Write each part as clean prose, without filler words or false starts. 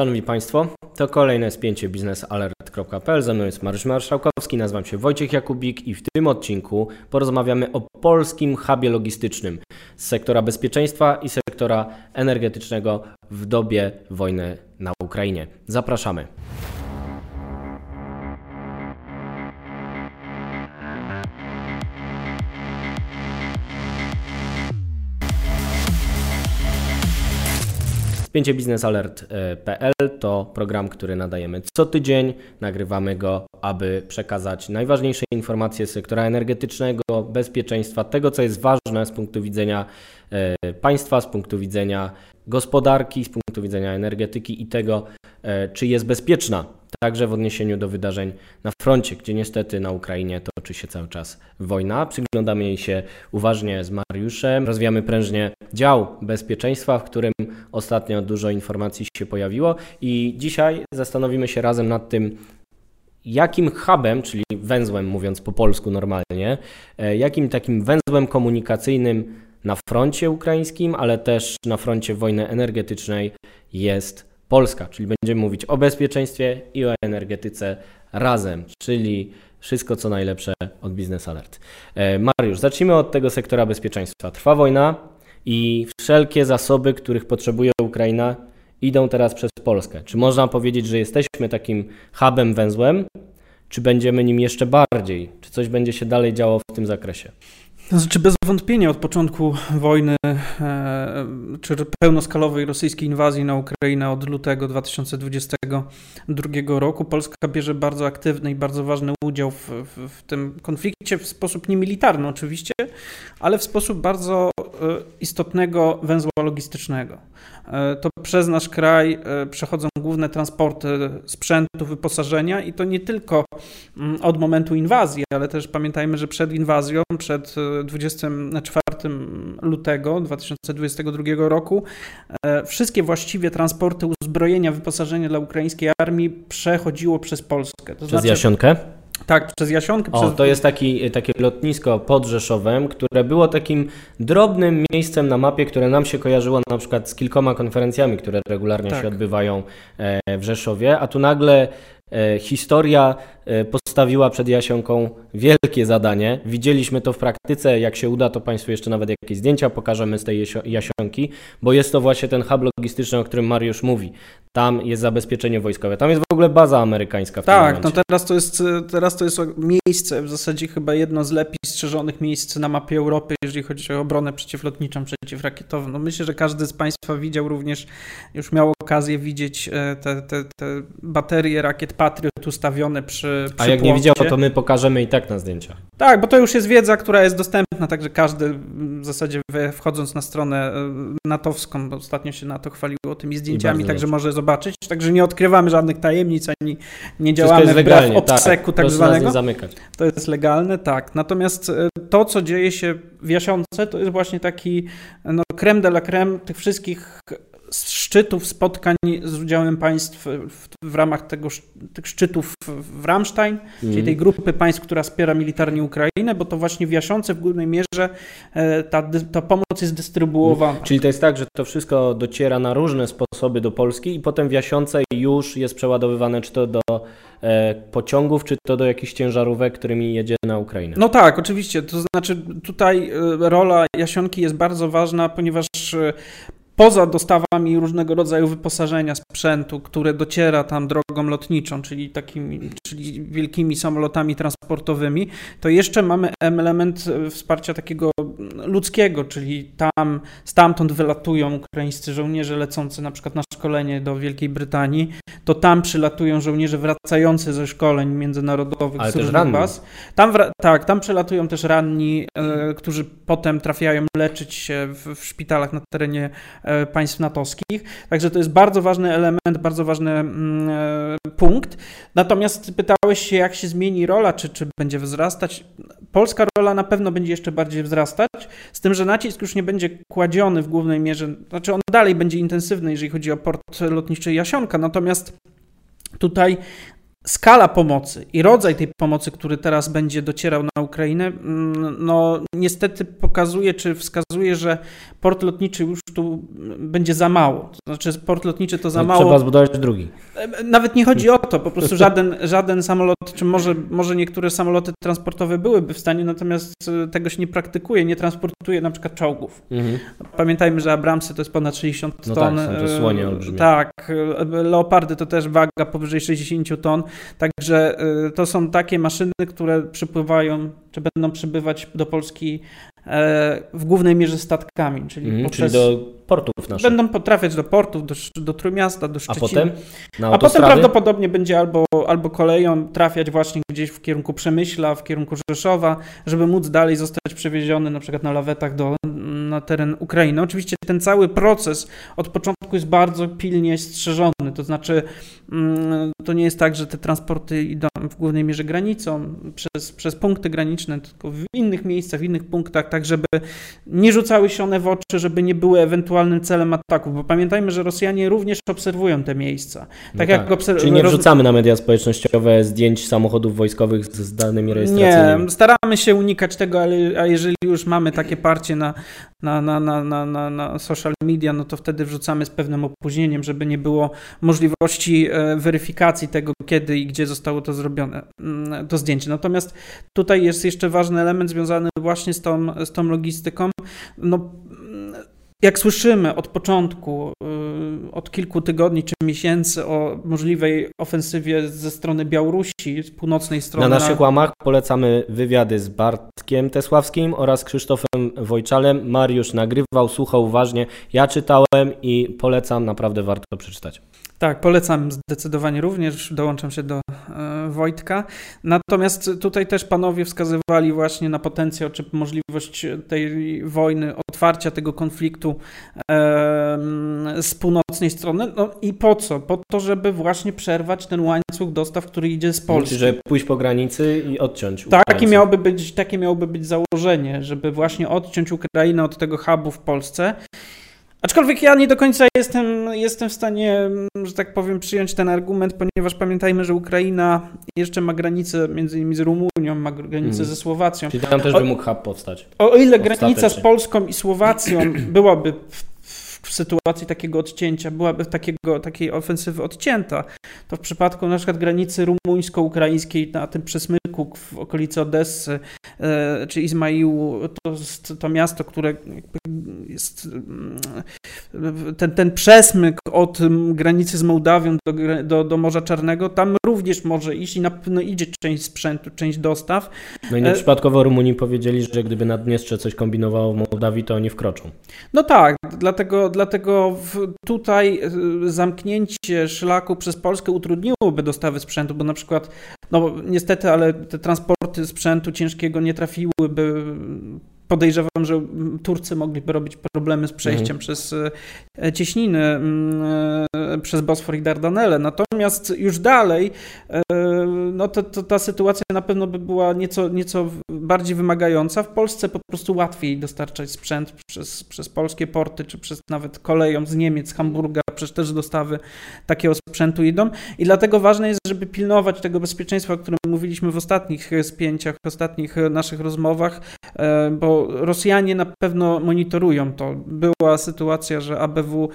Szanowni Państwo, to kolejne spięcie biznesalert.pl. Ze mną jest Mariusz Marszałkowski, nazywam się Wojciech Jakubik i w tym odcinku porozmawiamy o polskim hubie logistycznym z sektora bezpieczeństwa i sektora energetycznego w dobie wojny na Ukrainie. Zapraszamy. Spięcie biznesalert.pl to program, który nadajemy co tydzień. Nagrywamy go, aby przekazać najważniejsze informacje z sektora energetycznego, bezpieczeństwa, tego co jest ważne z punktu widzenia państwa, z punktu widzenia gospodarki, z punktu widzenia energetyki i tego, czy jest bezpieczna. Także w odniesieniu do wydarzeń na froncie, gdzie niestety na Ukrainie toczy się cały czas wojna. Przyglądamy jej się uważnie z Mariuszem. Rozwijamy prężnie dział bezpieczeństwa, w którym ostatnio dużo informacji się pojawiło. I dzisiaj zastanowimy się razem nad tym, jakim hubem, czyli węzłem, mówiąc po polsku normalnie, jakim takim węzłem komunikacyjnym na froncie ukraińskim, ale też na froncie wojny energetycznej jest Polska, czyli będziemy mówić o bezpieczeństwie i o energetyce razem, czyli wszystko co najlepsze od Biznes Alert. Mariusz, zacznijmy od tego sektora bezpieczeństwa. Trwa wojna i wszelkie zasoby, których potrzebuje Ukraina, idą teraz przez Polskę. Czy można powiedzieć, że jesteśmy takim hubem, węzłem, czy będziemy nim jeszcze bardziej? Czy coś będzie się dalej działo w tym zakresie? Znaczy, bez wątpienia od początku wojny, czy pełnoskalowej rosyjskiej inwazji na Ukrainę od lutego 2022 roku, Polska bierze bardzo aktywny i bardzo ważny udział w tym konflikcie w sposób niemilitarny oczywiście, ale w sposób bardzo istotnego węzła logistycznego. To przez nasz kraj przechodzą główne transporty sprzętu, wyposażenia i to nie tylko od momentu inwazji, ale też pamiętajmy, że przed inwazją, przed 24 lutego 2022 roku wszystkie właściwie transporty uzbrojenia, wyposażenia dla ukraińskiej armii przechodziło przez Polskę. To znaczy, Jasionkę? Tak, przez Jasionkę. To jest takie lotnisko pod Rzeszowem, które było takim drobnym miejscem na mapie, które nam się kojarzyło na przykład z kilkoma konferencjami, które regularnie się odbywają w Rzeszowie, a tu nagle historia postawiła przed Jasionką wielkie zadanie. Widzieliśmy to w praktyce. Jak się uda, to Państwu jeszcze nawet jakieś zdjęcia pokażemy z tej Jasionki, bo jest to właśnie ten hub logistyczny, o którym Mariusz mówi. Tam jest zabezpieczenie wojskowe. Tam jest w ogóle baza amerykańska w tym momencie. Tak, no teraz to jest miejsce, w zasadzie chyba jedno z lepiej strzeżonych miejsc na mapie Europy, jeżeli chodzi o obronę przeciwlotniczą, przeciwrakietową. No myślę, że każdy z Państwa widział również, już miał okazję widzieć te baterie rakiet Patriot ustawione przy jak płocie. Nie widział, to my pokażemy i tak na zdjęciach. Tak, bo to już jest wiedza, która jest dostępna, także każdy w zasadzie wchodząc na stronę natowską, bo ostatnio się NATO chwaliło tymi zdjęciami, także może zobaczyć. Także nie odkrywamy żadnych tajemnic, ani nie działamy wbrew obseku tak zwanego. To jest legalne, tak. Natomiast to, co dzieje się w Jasionce, to jest właśnie taki crème de la crème tych wszystkich szczytów, spotkań z udziałem państw w ramach tych szczytów w Ramstein, czyli tej grupy państw, która wspiera militarnie Ukrainę, bo to właśnie w Jasionce w głównej mierze ta pomoc jest dystrybuowana. Czyli to jest tak, że to wszystko dociera na różne sposoby do Polski i potem w Jasionce już jest przeładowywane czy to do pociągów, czy to do jakichś ciężarówek, którymi jedzie na Ukrainę. No tak, oczywiście. To znaczy tutaj rola Jasionki jest bardzo ważna, ponieważ poza dostawami różnego rodzaju wyposażenia, sprzętu, które dociera tam drogą lotniczą, czyli wielkimi samolotami transportowymi, to jeszcze mamy element wsparcia takiego ludzkiego, czyli stamtąd wylatują ukraińscy żołnierze lecący na przykład na szkolenie do Wielkiej Brytanii, to tam przylatują żołnierze wracający ze szkoleń międzynarodowych z różnych baz. Tam przylatują też ranni, którzy potem trafiają leczyć się w szpitalach na terenie państw natowskich. Także to jest bardzo ważny element, bardzo ważny punkt. Natomiast pytałeś się, jak się zmieni rola, czy będzie wzrastać. Polska rola na pewno będzie jeszcze bardziej wzrastać, z tym, że nacisk już nie będzie kładziony w głównej mierze, znaczy on dalej będzie intensywny, jeżeli chodzi o port lotniczy Jasionka, natomiast tutaj Skala pomocy i rodzaj tej pomocy, który teraz będzie docierał na Ukrainę, no niestety pokazuje, czy wskazuje, że port lotniczy już tu będzie za mało. To znaczy port lotniczy to za mało. Trzeba zbudować drugi. Nawet nie chodzi o to, po prostu żaden samolot, czy może niektóre samoloty transportowe byłyby w stanie, natomiast tego się nie praktykuje, nie transportuje na przykład czołgów. Mhm. Pamiętajmy, że Abramsy to jest ponad 60 ton. Tak, są to słonie olbrzymie. Tak, Leopardy to też waga powyżej 60 ton. Także to są takie maszyny, które przypływają, czy będą przybywać do Polski w głównej mierze statkami, czyli do portów naszych. Będą potrafiać do portów, do Trójmiasta, do Szczecina. A potem prawdopodobnie będzie albo koleją trafiać właśnie gdzieś w kierunku Przemyśla, w kierunku Rzeszowa, żeby móc dalej zostać przewieziony na przykład na lawetach na teren Ukrainy. Oczywiście ten cały proces od początku jest bardzo pilnie strzeżony, to znaczy to nie jest tak, że te transporty idą w głównej mierze granicą, przez punkty graniczne, tylko w innych miejscach, w innych punktach, tak żeby nie rzucały się one w oczy, żeby nie były ewentualnym celem ataków, bo pamiętajmy, że Rosjanie również obserwują te miejsca. Czyli nie wrzucamy na media społecznościowe zdjęć samochodów wojskowych z danymi rejestracyjnymi. Nie, staramy się unikać tego, ale jeżeli już mamy takie parcie na social media, no to wtedy wrzucamy z pewnym opóźnieniem, żeby nie było możliwości weryfikacji tego, kiedy i gdzie zostało to zrobione, to zdjęcie. Natomiast tutaj jest jeszcze ważny element związany właśnie z tą logistyką. No, jak słyszymy od początku, od kilku tygodni czy miesięcy o możliwej ofensywie ze strony Białorusi, z północnej strony. Na naszych łamach polecamy wywiady z Bartkiem Tesławskim oraz Krzysztofem Wojczalem. Mariusz nagrywał, słuchał uważnie, ja czytałem i polecam, naprawdę warto przeczytać. Tak, polecam zdecydowanie również, dołączam się do Wojtka. Natomiast tutaj też panowie wskazywali właśnie na potencjał czy możliwość tej wojny, otwarcia tego konfliktu z północnej strony. No i po co? Po to, żeby właśnie przerwać ten łańcuch dostaw, który idzie z Polski. Czyli, że pójść po granicy i odciąć Ukrainę. Takie miałoby być założenie, żeby właśnie odciąć Ukrainę od tego hubu w Polsce. Aczkolwiek ja nie do końca jestem w stanie, że tak powiem, przyjąć ten argument, ponieważ pamiętajmy, że Ukraina jeszcze ma granicę między innymi z Rumunią, ma granicę ze Słowacją. Czyli tam też by mógł hub powstać. O ile granica z Polską i Słowacją byłaby w sytuacji takiego odcięcia, byłaby takiej ofensywy odcięta, to w przypadku na przykład granicy rumuńsko-ukraińskiej na tym przesmyku w okolicy Odessy czy Izmaiłu, to jest to miasto, które jest ten przesmyk od granicy z Mołdawią do Morza Czarnego, tam również może iść i idzie część sprzętu, część dostaw. No i nieprzypadkowo Rumuni powiedzieli, że gdyby Naddniestrze coś kombinowało w Mołdawii, to oni wkroczą. No tak, dlatego tutaj zamknięcie szlaku przez Polskę utrudniłoby dostawy sprzętu, bo na przykład, no niestety, ale te transporty sprzętu ciężkiego nie trafiłyby. Podejrzewam, że Turcy mogliby robić problemy z przejściem przez cieśniny, przez Bosfor i Dardanelle. Natomiast już dalej, no to ta sytuacja na pewno by była nieco bardziej wymagająca. W Polsce po prostu łatwiej dostarczać sprzęt przez polskie porty, czy przez nawet koleją z Niemiec, Hamburga, przecież też dostawy takiego sprzętu idą. I dlatego ważne jest, żeby pilnować tego bezpieczeństwa, o którym mówiliśmy w ostatnich spięciach, w ostatnich naszych rozmowach, bo Rosjanie na pewno monitorują to. Była sytuacja, że ABW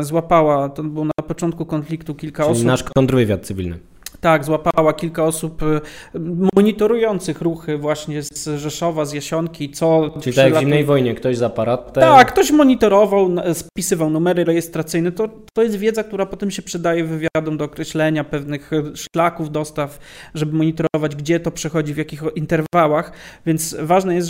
złapała, to było na początku konfliktu kilka osób. Nasz kontrwywiad cywilny. Tak, złapała kilka osób monitorujących ruchy właśnie z Rzeszowa, z Jasionki, co... Czyli tak jak w zimnej wojnie, ktoś z aparatem... Tak, ktoś monitorował, spisywał numery rejestracyjne. To jest wiedza, która potem się przydaje wywiadom do określenia pewnych szlaków dostaw, żeby monitorować, gdzie to przechodzi, w jakich interwałach, więc ważne jest,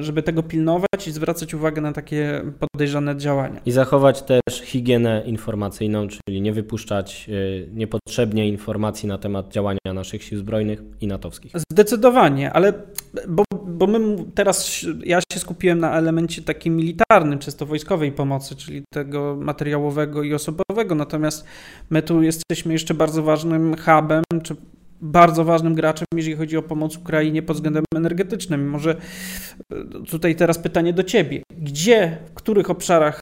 żeby tego pilnować i zwracać uwagę na takie podejrzane działania. I zachować też higienę informacyjną, czyli nie wypuszczać niepotrzebnie informacji na temat działania naszych sił zbrojnych i natowskich. Zdecydowanie, ale bo my teraz, ja się skupiłem na elemencie takim militarnym, czysto wojskowej pomocy, czyli tego materiałowego i osobowego, natomiast my tu jesteśmy jeszcze bardzo ważnym hubem, czy bardzo ważnym graczem, jeżeli chodzi o pomoc Ukrainie pod względem energetycznym. Może tutaj teraz pytanie do ciebie. Gdzie, w których obszarach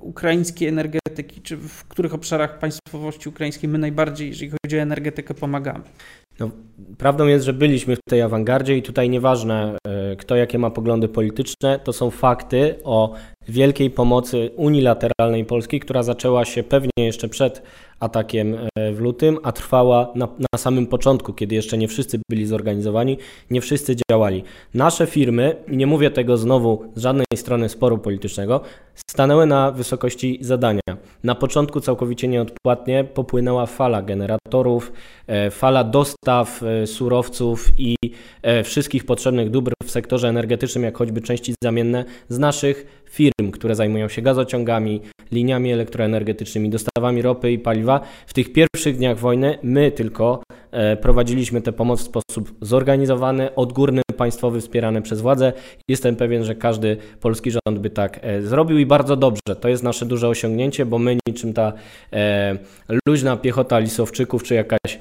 ukraińskiej energetyki, czy w których obszarach państwowości ukraińskiej my najbardziej, jeżeli chodzi o energetykę, pomagamy? No, prawdą jest, że byliśmy w tej awangardzie i tutaj nieważne, kto jakie ma poglądy polityczne, to są fakty o wielkiej pomocy unilateralnej Polski, która zaczęła się pewnie jeszcze przed atakiem w lutym, a trwała na samym początku, kiedy jeszcze nie wszyscy byli zorganizowani, nie wszyscy działali. Nasze firmy, i nie mówię tego znowu z żadnej strony sporu politycznego, stanęły na wysokości zadania. Na początku całkowicie nieodpłatnie popłynęła fala generatorów, fala dostaw surowców i wszystkich potrzebnych dóbr w sektorze energetycznym, jak choćby części zamienne z naszych firm, które zajmują się gazociągami, liniami elektroenergetycznymi, dostawami ropy i paliwa. W tych pierwszych dniach wojny my tylko prowadziliśmy tę pomoc w sposób zorganizowany, odgórny, państwowy, wspierany przez władze. Jestem pewien, że każdy polski rząd by tak zrobił i bardzo dobrze. To jest nasze duże osiągnięcie, bo my niczym ta luźna piechota Lisowczyków czy jakaś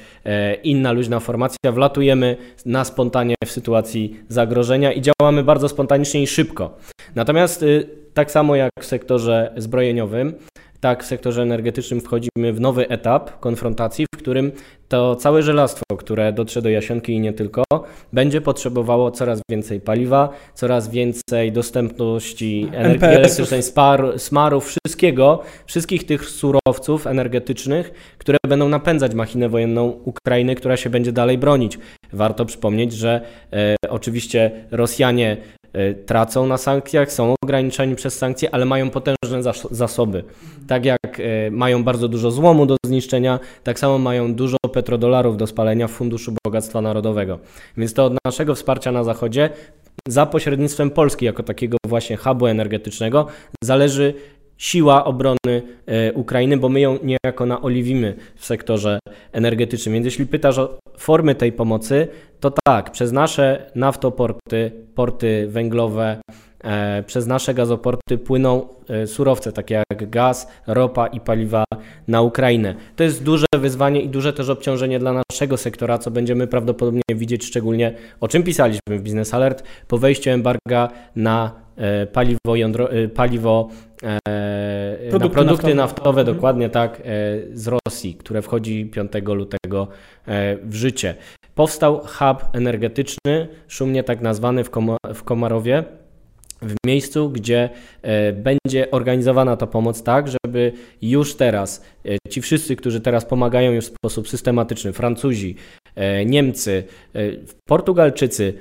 inna luźna formacja wlatujemy na spontanie w sytuacji zagrożenia i działamy bardzo spontanicznie i szybko. Natomiast tak samo jak w sektorze zbrojeniowym, tak w sektorze energetycznym wchodzimy w nowy etap konfrontacji, w którym to całe żelastwo, które dotrze do Jasionki i nie tylko, będzie potrzebowało coraz więcej paliwa, coraz więcej dostępności energii elektrycznej, smarów, wszystkiego, wszystkich tych surowców energetycznych, które będą napędzać machinę wojenną Ukrainy, która się będzie dalej bronić. Warto przypomnieć, że oczywiście Rosjanie tracą na sankcjach, są ograniczeni przez sankcje, ale mają potężne zasoby. Tak jak mają bardzo dużo złomu do zniszczenia, tak samo mają dużo petrodolarów do spalenia w Funduszu Bogactwa Narodowego. Więc to od naszego wsparcia na Zachodzie, za pośrednictwem Polski jako takiego właśnie hubu energetycznego, zależy siła obrony Ukrainy, bo my ją niejako naoliwimy w sektorze energetycznym. Więc jeśli pytasz o formy tej pomocy, to tak, przez nasze naftoporty, porty węglowe, przez nasze gazoporty płyną surowce takie jak gaz, ropa i paliwa na Ukrainę. To jest duże wyzwanie i duże też obciążenie dla naszego sektora, co będziemy prawdopodobnie widzieć szczególnie, o czym pisaliśmy w Biznes Alert, po wejściu embarga na produkty naftowe, dokładnie tak, z Rosji, które wchodzi 5 lutego w życie. Powstał hub energetyczny, szumnie tak nazwany w Komarowie, w miejscu, gdzie będzie organizowana ta pomoc tak, żeby już teraz ci wszyscy, którzy teraz pomagają już w sposób systematyczny, Francuzi, Niemcy, Portugalczycy,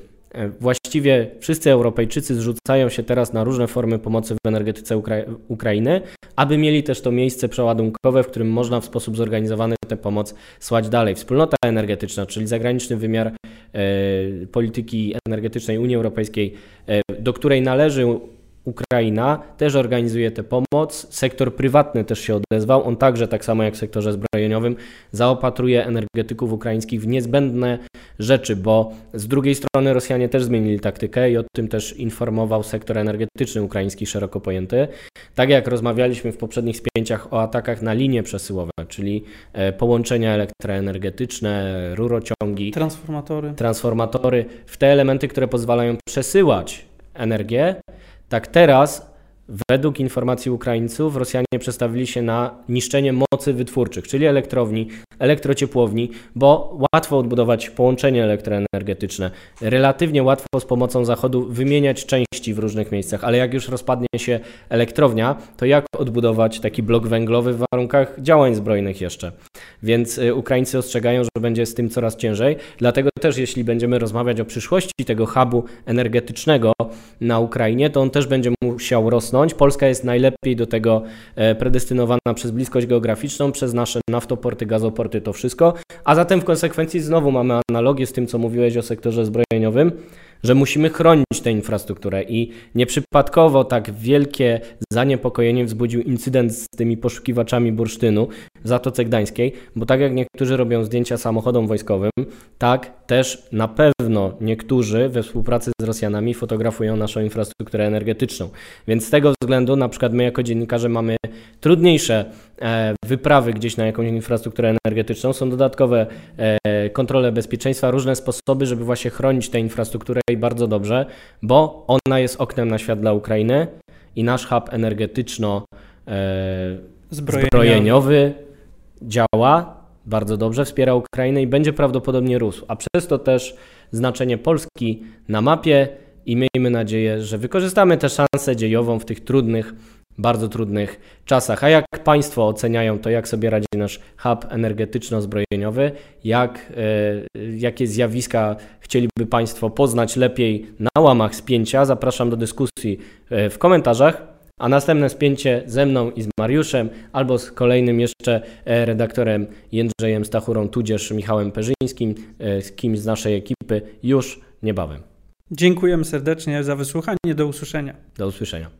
właściwie wszyscy Europejczycy zrzucają się teraz na różne formy pomocy w energetyce Ukrainy, aby mieli też to miejsce przeładunkowe, w którym można w sposób zorganizowany tę pomoc słać dalej. Wspólnota energetyczna, czyli zagraniczny wymiar polityki energetycznej Unii Europejskiej, do której należy Ukraina, też organizuje tę pomoc. Sektor prywatny też się odezwał. On także, tak samo jak w sektorze zbrojeniowym, zaopatruje energetyków ukraińskich w niezbędne rzeczy, bo z drugiej strony Rosjanie też zmienili taktykę i o tym też informował sektor energetyczny ukraiński szeroko pojęty. Tak jak rozmawialiśmy w poprzednich spięciach o atakach na linie przesyłowe, czyli połączenia elektroenergetyczne, rurociągi, transformatory, w te elementy, które pozwalają przesyłać energię. Tak teraz, według informacji Ukraińców, Rosjanie przestawili się na niszczenie mocy wytwórczych, czyli elektrowni, elektrociepłowni, bo łatwo odbudować połączenie elektroenergetyczne. Relatywnie łatwo z pomocą Zachodu wymieniać części w różnych miejscach, ale jak już rozpadnie się elektrownia, to jak odbudować taki blok węglowy w warunkach działań zbrojnych jeszcze? Więc Ukraińcy ostrzegają, że będzie z tym coraz ciężej. Dlatego też, jeśli będziemy rozmawiać o przyszłości tego hubu energetycznego na Ukrainie, to on też będzie musiał rosnąć. Polska jest najlepiej do tego predestynowana przez bliskość geograficzną, przez nasze naftoporty, gazoporty, to wszystko. A zatem w konsekwencji znowu mamy analogię z tym, co mówiłeś o sektorze zbrojeniowym, że musimy chronić tę infrastrukturę i nieprzypadkowo tak wielkie zaniepokojenie wzbudził incydent z tymi poszukiwaczami bursztynu, Zatoce Gdańskiej, bo tak jak niektórzy robią zdjęcia samochodom wojskowym, tak też na pewno niektórzy we współpracy z Rosjanami fotografują naszą infrastrukturę energetyczną. Więc z tego względu na przykład my jako dziennikarze mamy trudniejsze wyprawy gdzieś na jakąś infrastrukturę energetyczną, są dodatkowe kontrole bezpieczeństwa, różne sposoby, żeby właśnie chronić tę infrastrukturę i bardzo dobrze, bo ona jest oknem na świat dla Ukrainy i nasz hub energetyczno-zbrojeniowy działa bardzo dobrze, wspiera Ukrainę i będzie prawdopodobnie rósł, a przez to też znaczenie Polski na mapie i miejmy nadzieję, że wykorzystamy tę szansę dziejową w tych trudnych, bardzo trudnych czasach. A jak Państwo oceniają to, jak sobie radzi nasz hub energetyczno-zbrojeniowy, jakie zjawiska chcieliby Państwo poznać lepiej na łamach spięcia? Zapraszam do dyskusji w komentarzach. A następne spięcie ze mną i z Mariuszem, albo z kolejnym jeszcze redaktorem Jędrzejem Stachurą, tudzież Michałem Perzyńskim, kimś z naszej ekipy, już niebawem. Dziękujemy serdecznie za wysłuchanie. Do usłyszenia. Do usłyszenia.